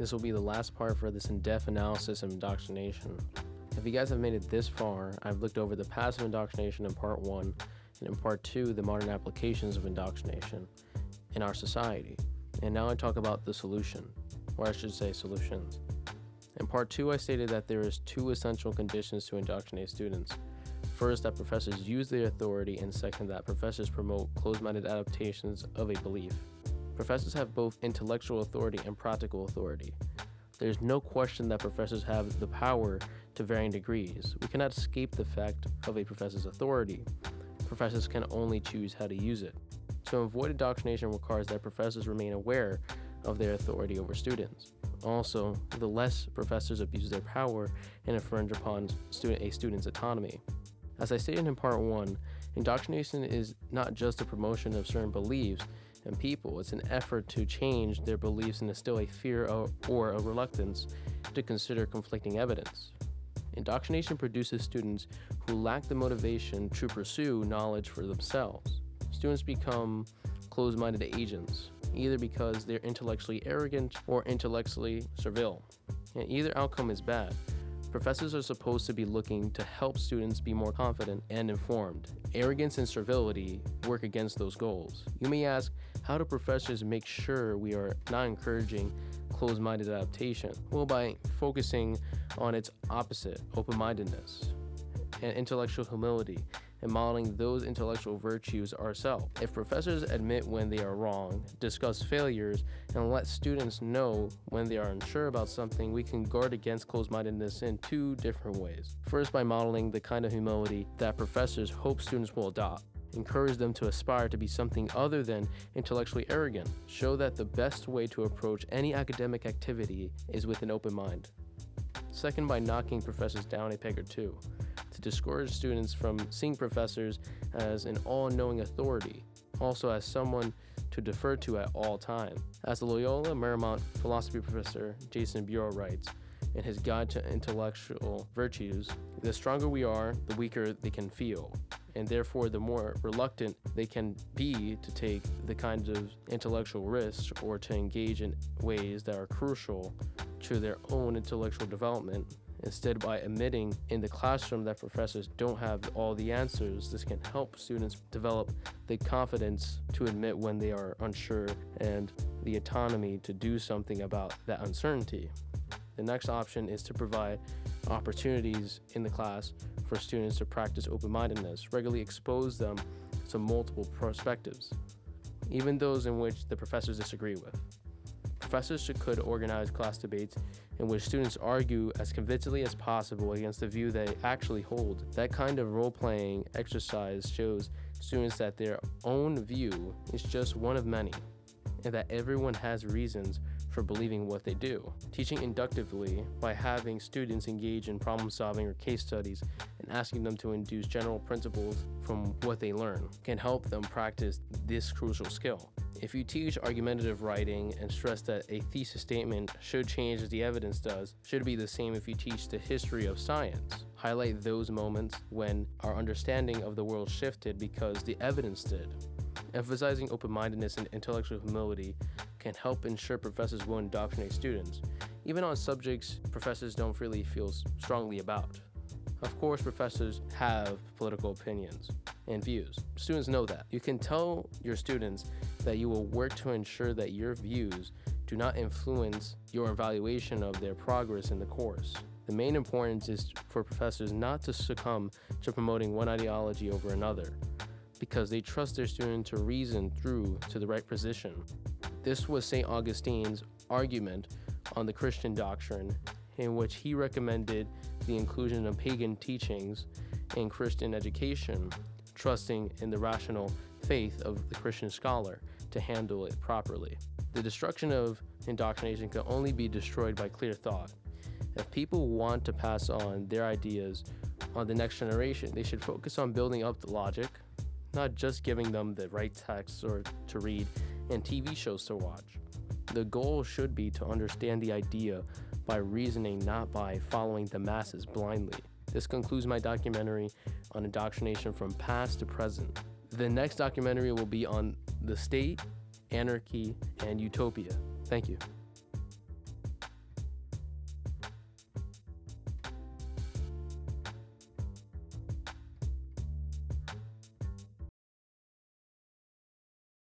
This will be the last part for this in-depth analysis of indoctrination. If you guys have made it this far, I've looked over the passive indoctrination in part 1, and in part 2, the modern applications of indoctrination in our society. And now I talk about the solution, or I should say solutions. In part 2, I stated that there is 2 essential conditions to indoctrinate students. First, that professors use their authority, and second, that professors promote closed-minded adaptations of a belief. Professors have both intellectual authority and practical authority. There's no question that professors have the power to varying degrees. We cannot escape the fact of a professor's authority. Professors can only choose how to use it. To avoid indoctrination requires that professors remain aware of their authority over students. Also, the less professors abuse their power and infringe upon a student's autonomy. As I stated in part 1, indoctrination is not just a promotion of certain beliefs and people. It's an effort to change their beliefs and instill a fear or a reluctance to consider conflicting evidence. Indoctrination produces students who lack the motivation to pursue knowledge for themselves. Students become closed-minded agents, either because they're intellectually arrogant or intellectually servile, and either outcome is bad. Professors are supposed to be looking to help students be more confident and informed. Arrogance and servility work against those goals. You may ask, how do professors make sure we are not encouraging closed-minded adaptation? Well, by focusing on its opposite, open-mindedness, and intellectual humility, and modeling those intellectual virtues ourselves. If professors admit when they are wrong, discuss failures, and let students know when they are unsure about something, we can guard against closed-mindedness in 2 different ways. First, by modeling the kind of humility that professors hope students will adopt. Encourage them to aspire to be something other than intellectually arrogant. Show that the best way to approach any academic activity is with an open mind. Second, by knocking professors down a peg or 2. To discourage students from seeing professors as an all-knowing authority, also as someone to defer to at all times. As the Loyola Marymount philosophy professor Jason Bureau writes in his Guide to Intellectual Virtues, the stronger we are, the weaker they can feel, and therefore the more reluctant they can be to take the kinds of intellectual risks or to engage in ways that are crucial to their own intellectual development. Instead, by admitting in the classroom that professors don't have all the answers, this can help students develop the confidence to admit when they are unsure and the autonomy to do something about that uncertainty. The next option is to provide opportunities in the class for students to practice open-mindedness, regularly expose them to multiple perspectives, even those in which the professors disagree with. Professors could organize class debates in which students argue as convincingly as possible against the view they actually hold. That kind of role-playing exercise shows students that their own view is just one of many, and that everyone has reasons for believing what they do. Teaching inductively by having students engage in problem-solving or case studies and asking them to induce general principles from what they learn can help them practice this crucial skill. If you teach argumentative writing and stress that a thesis statement should change as the evidence does, should be the same if you teach the history of science. Highlight those moments when our understanding of the world shifted because the evidence did. Emphasizing open-mindedness and intellectual humility can help ensure professors will indoctrinate students, even on subjects professors don't really feel strongly about. Of course, professors have political opinions and views. Students know that. You can tell your students that you will work to ensure that your views do not influence your evaluation of their progress in the course. The main importance is for professors not to succumb to promoting one ideology over another, because they trust their student to reason through to the right position. This was St. Augustine's argument on the Christian doctrine, in which he recommended the inclusion of pagan teachings in Christian education, trusting in the rational faith of the Christian scholar to handle it properly. The destruction of indoctrination can only be destroyed by clear thought. If people want to pass on their ideas on the next generation, they should focus on building up the logic, not just giving them the right texts or to read and TV shows to watch. The goal should be to understand the idea by reasoning, not by following the masses blindly. This concludes my documentary on indoctrination from past to present. The next documentary will be on the state, anarchy, and utopia. Thank you.